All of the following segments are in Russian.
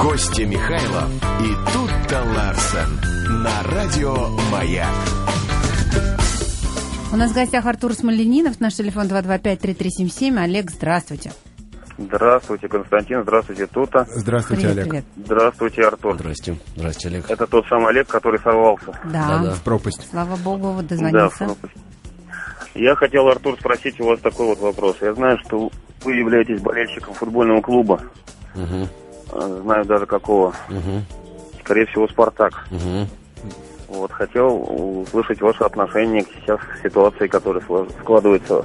Костя Михайлов и Тута Ларссон на радио «Маяк». У нас в гостях Артур Смольянинов, наш телефон 225-3377. Олег, здравствуйте. Здравствуйте, Константин, здравствуйте, Тута. Здравствуйте, привет, Олег. Привет. Здравствуйте, Артур. Здравствуйте. Здравствуйте, Олег. Это тот самый Олег, который сорвался. Да. В пропасть. Слава богу, вот дозвонился. Да, я хотел, Артур, спросить у вас такой вот вопрос. Я знаю, что вы являетесь болельщиком футбольного клуба. Угу. Знаю даже какого. Угу. Скорее всего, «Спартак». Угу. Вот, хотел услышать ваше отношение к сейчас ситуации, которая складывается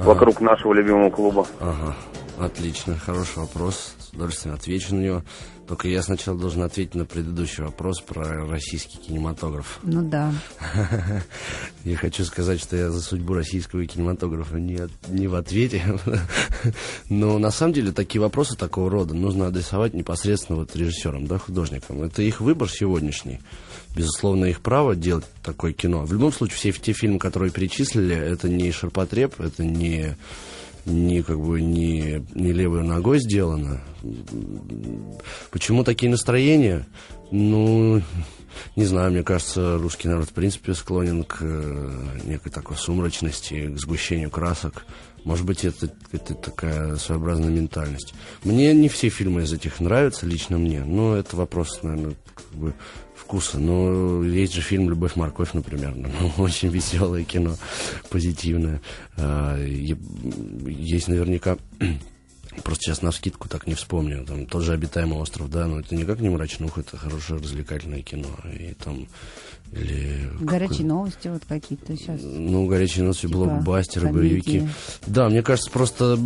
вокруг нашего любимого клуба. Ага. Отлично, хороший вопрос, с удовольствием отвечу на него. Только я сначала должен ответить на предыдущий вопрос про российский кинематограф. Ну да. Я хочу сказать, что я за судьбу российского кинематографа не в ответе. Но на самом деле такие вопросы такого рода нужно адресовать непосредственно вот режиссерам, да, художникам. Это их выбор сегодняшний. Безусловно, их право делать такое кино. В любом случае, все те фильмы, которые перечислили, это не ширпотреб, это не левой ногой сделано. Почему такие настроения? Ну, не знаю, мне кажется, русский народ в принципе склонен к некой такой сумрачности, к сгущению красок. Может быть, это такая своеобразная ментальность. Мне не все фильмы из этих нравятся, лично мне. Но это вопрос, наверное, вкуса. Но есть же фильм «Любовь, морковь», например. Ну, очень веселое кино, позитивное. Есть наверняка... Просто сейчас навскидку так не вспомню. Там тот же «Обитаемый остров», да, но это никак не мрачнуха, это хорошее развлекательное кино. И там... Или горячие новости вот какие-то сейчас. Ну, горячие новости, типа блокбастеры, комедии, боевики. Да, мне кажется, просто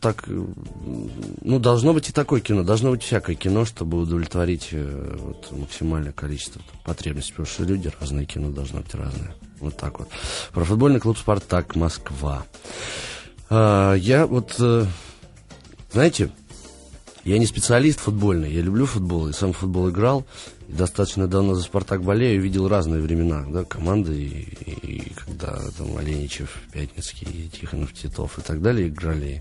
так... Ну, должно быть и такое кино, должно быть всякое кино, чтобы удовлетворить вот максимальное количество потребностей. Потому что люди разные, кино должно быть разное. Вот так вот. Про футбольный клуб «Спартак», Москва. Я вот... Знаете, я не специалист футбольный, я люблю футбол, и сам в футбол играл, и достаточно давно за «Спартак» болею, видел разные времена, да, команды, и когда там Оленичев, Пятницкий, Тихонов, Титов и так далее играли,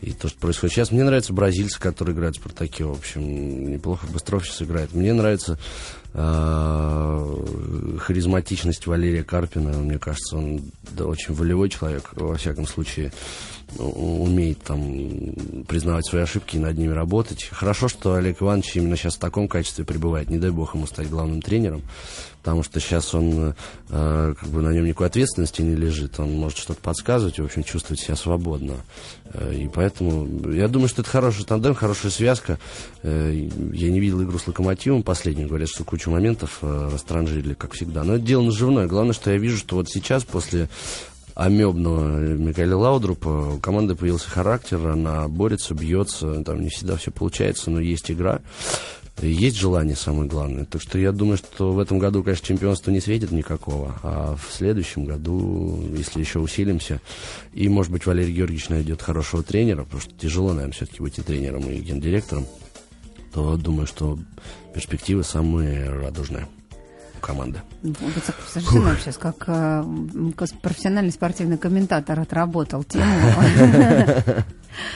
и то, что происходит сейчас. Мне нравятся бразильцы, которые играют в «Спартаке», в общем, неплохо Быстров сейчас играет. Мне нравится харизматичность Валерия Карпина, мне кажется, он очень волевой человек, во всяком случае, умеет там признавать свои ошибки и над ними работать. Хорошо, что Олег Иванович именно сейчас в таком качестве пребывает. Не дай бог ему стать главным тренером, потому что сейчас он, на нем никакой ответственности не лежит. Он может что-то подсказывать и, в общем, чувствовать себя свободно. И поэтому я думаю, что это хороший тандем, хорошая связка. Я не видел игру с «Локомотивом» последнюю. Говорят, что кучу моментов растранжили, как всегда. Но это дело наживное. Главное, что я вижу, что вот сейчас, после... амебного Микаэля Лаудрупа, у команды появился характер, она борется, бьется, там не всегда все получается, но есть игра, есть желание, самое главное. Так что я думаю, что в этом году, конечно, чемпионство не светит никакого, а в следующем году, если еще усилимся, и, может быть, Валерий Георгиевич найдет хорошего тренера, потому что тяжело, наверное, все-таки быть и тренером, и гендиректором, то думаю, что перспективы самые радужные. Команда. Совершенно вот сейчас как профессиональный спортивный комментатор отработал тему.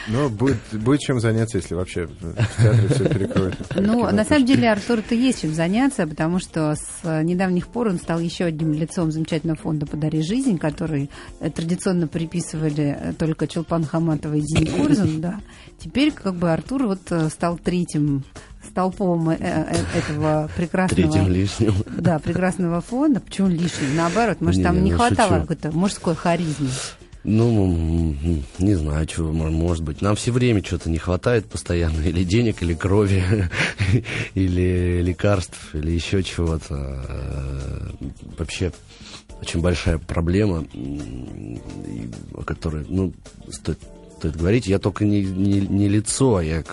Ну, будет чем заняться, если вообще в театре все перекроют. Ну, на самом деле, Артуру-то есть чем заняться, потому что с недавних пор он стал еще одним лицом замечательного фонда «Подари жизнь», который традиционно приписывали только Чулпан Хаматова и Дине Корзун, да. Теперь как бы Артур вот стал третьим столпом этого прекрасного фонда. Почему лишним? Наоборот, может, там не хватало какой-то мужской харизмы. Ну, не знаю, чего, может быть. Нам все время что-то не хватает постоянно. Или денег, или крови, или лекарств, или еще чего-то. Вообще, очень большая проблема, о которой, ну, стоит говорить. Я только не лицо, а я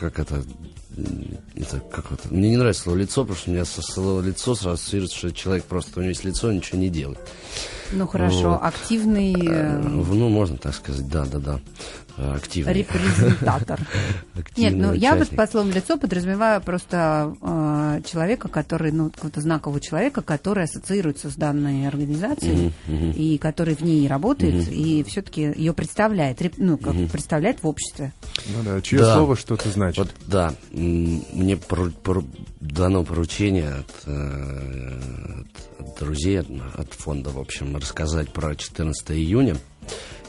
мне не нравится слово «лицо», потому что у меня со словом «лицо» сразу ассоциируется, что человек просто, у него есть лицо, ничего не делает. Ну хорошо, активный... Ну, можно так сказать, да-да-да. Активный. Репрезентатор. Нет, ну я вот под словом лицо подразумеваю просто человека, который, ну, какого-то знакового человека, который ассоциируется с данной организацией и который в ней работает и все-таки ее представляет, ну, как представляет в обществе. Ну да, чье слово что-то значит. Вот, да, мне дано поручение от друзей, от фонда, в общем, рассказать про 14 июня.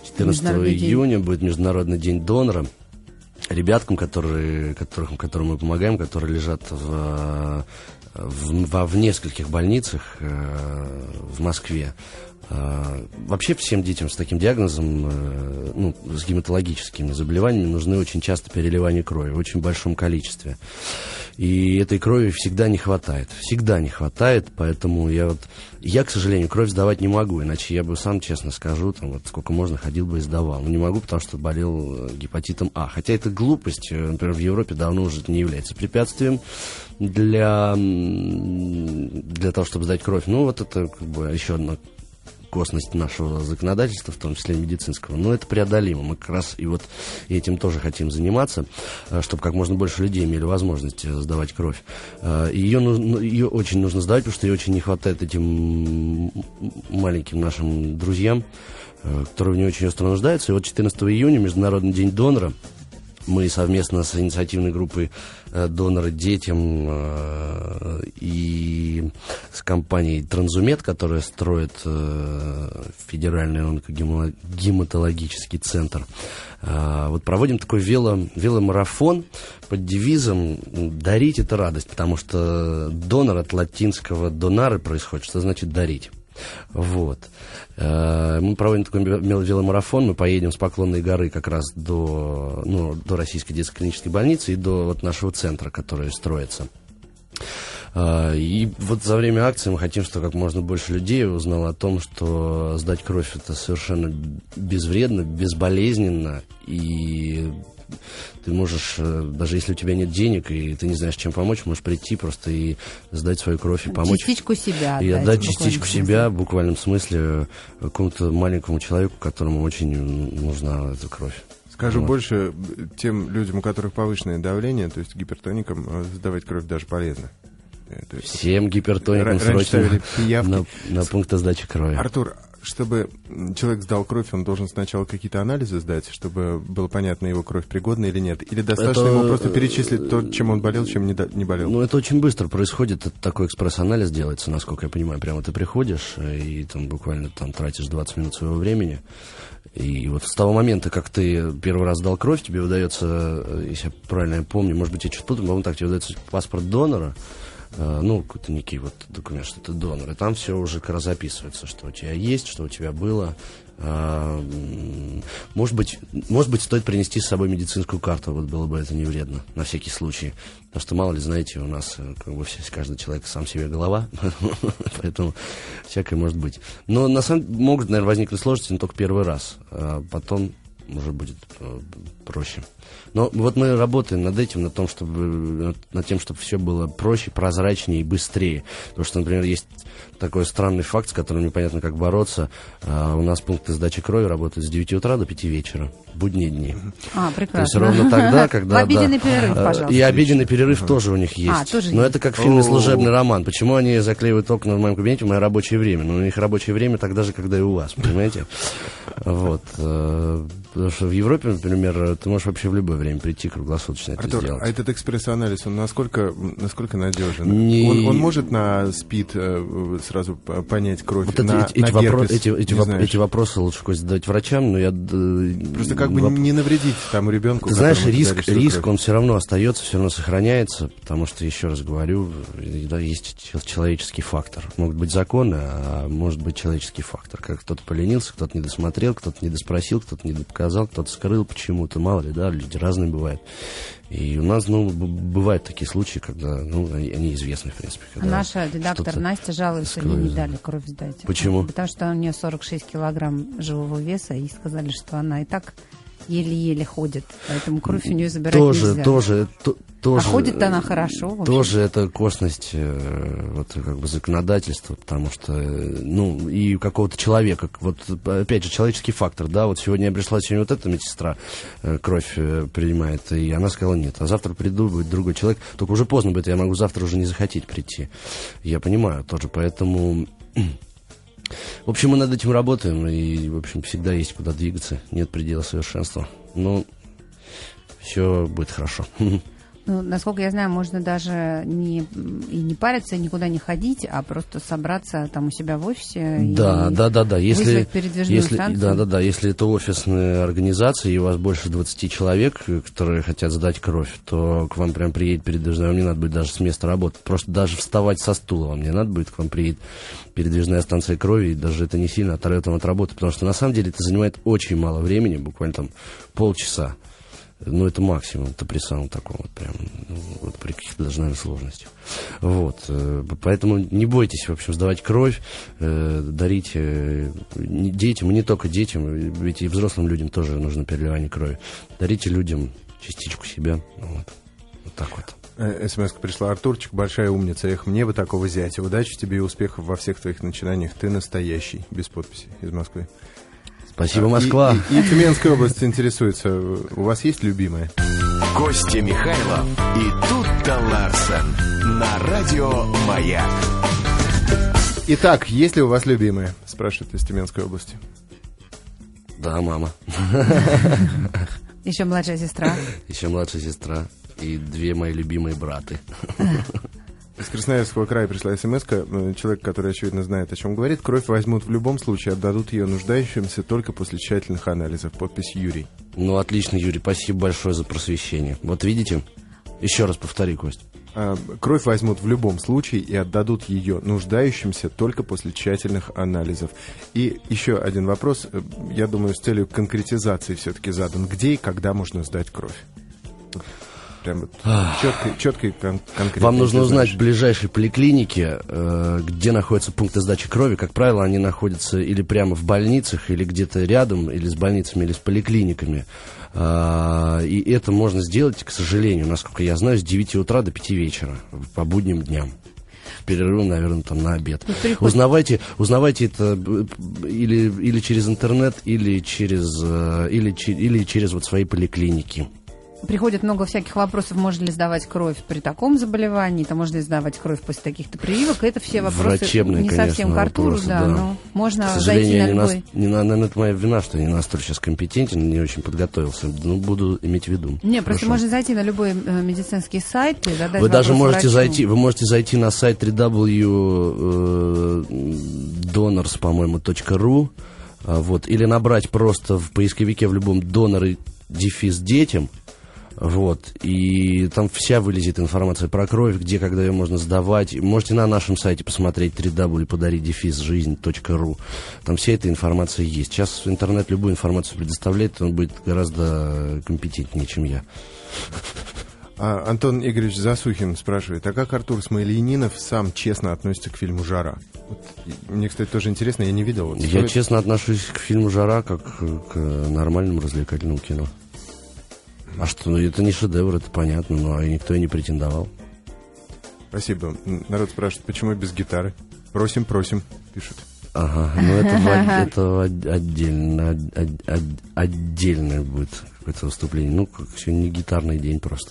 14 июня будет Международный день донора. Ребяткам, которым мы помогаем, которые лежат в нескольких больницах в Москве. Вообще всем детям с таким диагнозом, ну, с гематологическими заболеваниями нужны очень часто переливания крови в очень большом количестве. И этой крови всегда не хватает. Всегда не хватает, поэтому я, к сожалению, кровь сдавать не могу, иначе я бы сам, честно скажу, там, вот сколько можно ходил бы и сдавал. Но не могу, потому что болел гепатитом А. Хотя эта глупость, например, в Европе давно уже не является препятствием для того, чтобы сдать кровь. Ну, вот это как бы еще одна косность нашего законодательства, в том числе медицинского, но это преодолимо. Мы как раз и вот этим тоже хотим заниматься, чтобы как можно больше людей имели возможность сдавать кровь. Ее очень нужно сдавать, потому что ее очень не хватает этим маленьким нашим друзьям, которые в ней очень остро нуждаются. И вот 14 июня, Международный день донора, мы совместно с инициативной группой «Доноры детям» и с компанией «Транзумет», которая строит федеральный онкогематологический центр, вот проводим такой веломарафон под девизом «Дарить – это радость», потому что донор от латинского «донары» происходит, что значит «дарить». Вот. Мы проводим такой веломарафон, мы поедем с Поклонной горы как раз до Российской детской клинической больницы и до вот нашего центра, который строится. И вот за время акции мы хотим, чтобы как можно больше людей узнало о том, что сдать кровь — это совершенно безвредно, безболезненно, и ты можешь, даже если у тебя нет денег и ты не знаешь, чем помочь, можешь прийти просто и сдать свою кровь и помочь. Частичку себя. И отдать частичку себя, в буквальном смысле, какому-то маленькому человеку, которому очень нужна эта кровь. Скажу больше, тем людям, у которых повышенное давление, то есть гипертоникам, сдавать кровь даже полезно. Всем гипертоникам срочно на пункты сдачи крови. Артур, чтобы человек сдал кровь, он должен сначала какие-то анализы сдать, чтобы было понятно, его кровь пригодна или нет? Или достаточно ему просто перечислить то, чем он болел, чем не болел? Ну, это очень быстро происходит. Это такой экспресс-анализ делается, насколько я понимаю. Прямо ты приходишь и там буквально тратишь 20 минут своего времени. И вот с того момента, как ты первый раз сдал кровь, тебе выдается, если я правильно помню, может быть, я чуть путаю, по-моему, так, тебе выдается паспорт донора, ну, какой-то некий вот документ, что ты донор, и там все уже как раз записывается, что у тебя есть, что у тебя было. Может быть, стоит принести с собой медицинскую карту, вот было бы это не вредно, на всякий случай. Потому что, мало ли, знаете, у нас как бы каждый человек сам себе голова, поэтому всякое может быть. Но на самом деле могут, наверное, возникнуть сложности, но только первый раз, а потом уже будет проще. Но вот мы работаем над этим, над тем, чтобы все было проще, прозрачнее и быстрее. Потому что, например, есть такой странный факт, с которым непонятно, как бороться. У нас пункты сдачи крови работают с 9 утра до 5 вечера. Будние дни. Прекрасно. То есть ровно тогда, когда... Обеденный перерыв, пожалуйста. И обеденный перерыв тоже у них есть. Но это как в фильме «Служебный роман». Почему они заклеивают окна в моем кабинете в мое рабочее время? Но у них рабочее время тогда же, когда и у вас, понимаете? Вот. Потому что в Европе, например, ты можешь вообще в любое время прийти круглосуточно это сделать. А этот экспресс-анализ, он насколько надежен? Он может на СПИД сразу понять кровь? Вот эти вопросы лучше, Костя, задать врачам, но я... Просто как бы не навредить тому ребенку. Ты знаешь, риск он все равно остается, все равно сохраняется, потому что, еще раз говорю, есть человеческий фактор. Могут быть законы, а может быть человеческий фактор. Как кто-то поленился, кто-то не досмотрел, кто-то не доспросил, кто-то не доказал, кто-то скрыл почему-то, мало ли, да, люди разные бывают. И у нас, бывают такие случаи, когда, они известны, в принципе. Наша редактор Настя жалуется, что ей не дали кровь сдать. Почему? Потому что у нее 46 килограмм живого веса, и сказали, что она и так еле-еле ходит, поэтому кровь у нее забирать нельзя. Тоже, а ходит она хорошо. В общем. Тоже это косность вот, как бы законодательства, потому что, ну, и какого-то человека, вот, опять же, человеческий фактор, да, вот сегодня я пришла, сегодня вот эта медсестра кровь принимает, и она сказала нет, а завтра приду, будет другой человек, только уже поздно будет, я могу завтра уже не захотеть прийти, я понимаю тоже, поэтому... В общем, мы над этим работаем, и, в общем, всегда есть куда двигаться, нет предела совершенства. Но все будет хорошо. Ну, насколько я знаю, можно даже не париться, никуда не ходить, а просто собраться там у себя в офисе и вызвать передвижную станцию. Да, если это офисная организация, и у вас больше 20 человек, которые хотят сдать кровь, то к вам прям приедет передвижная, вам не надо будет даже с места работы, просто даже вставать со стула вам не надо будет, к вам приедет передвижная станция крови, и даже это не сильно оторвет вам от работы, потому что на самом деле это занимает очень мало времени, буквально там полчаса. Ну, это максимум, это при самом таком вот прям, вот при каких-то даже, наверное, сложностях. Вот, поэтому не бойтесь, в общем, сдавать кровь, дарите детям, и не только детям, ведь и взрослым людям тоже нужно переливание крови. Дарите людям частичку себя, вот так вот. СМС-ка пришла. Артурчик, большая умница. Эх, мне бы такого зятя. Удачи тебе и успехов во всех твоих начинаниях. Ты настоящий. Без подписи. Из Москвы. Спасибо, Москва. И Тюменская область интересуется. У вас есть любимая? Костя Михайлов и Тута Ларссон на радио «Маяк». Итак, есть ли у вас любимая? Спрашивают из Тюменской области. Да, мама. Еще младшая сестра. Еще младшая сестра. И две мои любимые браты. Из Красноярского края пришла смс-ка. Человек, который, очевидно, знает, о чем говорит. Кровь возьмут в любом случае, отдадут ее нуждающимся только после тщательных анализов. Подпись Юрий. Ну, отлично, Юрий. Спасибо большое за просвещение. Вот видите? Еще раз повтори, Кость. Кровь возьмут в любом случае и отдадут ее нуждающимся только после тщательных анализов. И еще один вопрос, я думаю, с целью конкретизации все-таки задан. Где и когда можно сдать кровь? Прям вот четко и конкретно. Вам нужно узнать в ближайшей поликлинике, где находятся пункты сдачи крови. Как правило, они находятся или прямо в больницах, или где-то рядом, или с больницами, или с поликлиниками. И это можно сделать, к сожалению, насколько я знаю, с 9 утра до 5 вечера по будним дням. Перерыв, наверное, там на обед. Узнавайте это или через интернет, или через вот свои поликлиники. Приходит много всяких вопросов, можно ли сдавать кровь при таком заболевании, то можно ли сдавать кровь после таких-то прививок. Это все вопросы врачебные, не конечно, совсем к Артуру, вопросы, да, но можно зайти на любой. Наверное, это моя вина, что я не настолько сейчас компетентен, не очень подготовился, но буду иметь в виду. Не, просто можно зайти на любой медицинский сайт и задать. Вы даже можете зайти, вы можете зайти на сайт www.donors, по-моему, .ru, вот, или набрать просто в поисковике в любом «Доноры детям». Вот, и там вся вылезет информация про кровь, где, когда ее можно сдавать. Можете на нашем сайте посмотреть www.подари-жизнь.ру. Там вся эта информация есть. Сейчас интернет любую информацию предоставляет, он будет гораздо компетентнее, чем я. Антон Игоревич Засухин спрашивает, а как Артур Смольянинов сам честно относится к фильму «Жара»? Вот, мне, кстати, тоже интересно, я не видел. Вот, я честно отношусь к фильму «Жара» как к нормальному развлекательному кино. А что, ну это не шедевр, это понятно, но никто и не претендовал. Спасибо. Народ спрашивает, почему без гитары? Просим, пишут. Ага, ну это отдельное будет какое-то выступление. Ну, как сегодня не гитарный день просто.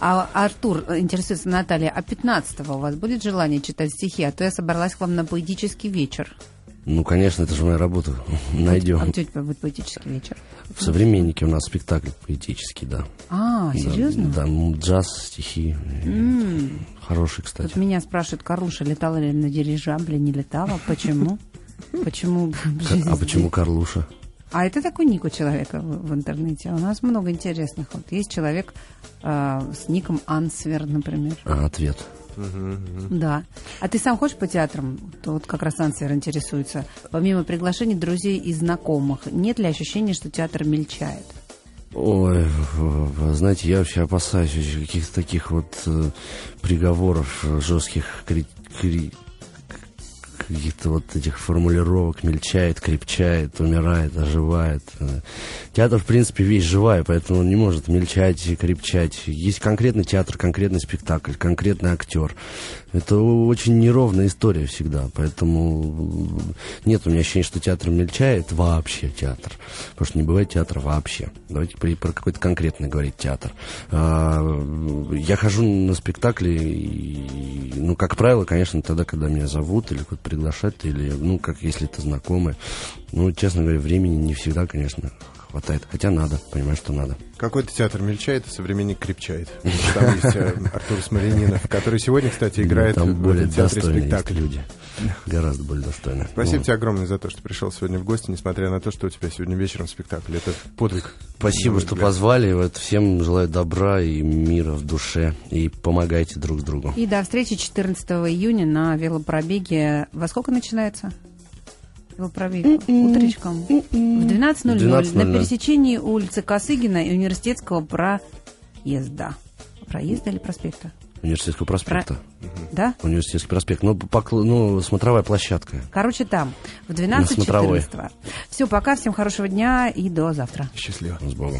А Артур, интересуется Наталья, а 15-го у вас будет желание читать стихи? А то я собралась к вам на поэтический вечер. Ну, конечно, это же моя работа. Найдем. А где у тебя будет поэтический вечер? В «Современнике» у нас спектакль поэтический, да. А, серьезно? Да, джаз, стихи. Хороший, кстати. Тут меня спрашивают, Карлуша летала ли на дирижабле, не летала. Почему? Почему? А почему Карлуша? А это такой ник у человека в интернете. У нас много интересных. Вот есть человек с ником Ансвер, например. А, ответ. Да. А ты сам ходишь по театрам? Вот как раз Ансвер интересуется. Помимо приглашений друзей и знакомых, нет ли ощущения, что театр мельчает? Ой, знаете, я вообще опасаюсь каких-то таких вот приговоров жестких, каких-то вот этих формулировок мельчает, крепчает, умирает, оживает. Театр, в принципе, вещь живая, поэтому он не может мельчать и крепчать. Есть конкретный театр, конкретный спектакль, конкретный актер. Это очень неровная история всегда, поэтому нет у меня ощущения, что театр мельчает вообще театр, потому что не бывает театра вообще. Давайте про какой-то конкретный говорить театр. Я хожу на спектакли, и, ну, как правило, конечно, тогда, когда меня зовут или кто-то приглашает, или, ну, как если это знакомые. Ну, честно говоря, времени не всегда, конечно, хватает. Хотя надо, понимаю, что надо. Какой-то театр мельчает, а современник крепчает. Там есть Артур Смольянинов, который сегодня, кстати, играет в театре спектакль. Гораздо более достойно. Спасибо тебе огромное за то, что пришел сегодня в гости, несмотря на то, что у тебя сегодня вечером спектакль. Это подвиг. Спасибо, что позвали. Вот всем желаю добра и мира в душе. И помогайте друг другу. И до встречи 14 июня на велопробеге. Во сколько начинается? Утречком. В 12:00 на пересечении улицы Косыгина и Университетского проезда. Проезда или проспекта? Университетского проспекта. Да? Университетский проспект. Ну, смотровая площадка. Короче, там. В 12:14. Все, пока. Всем хорошего дня и до завтра. Счастливо. С Богом.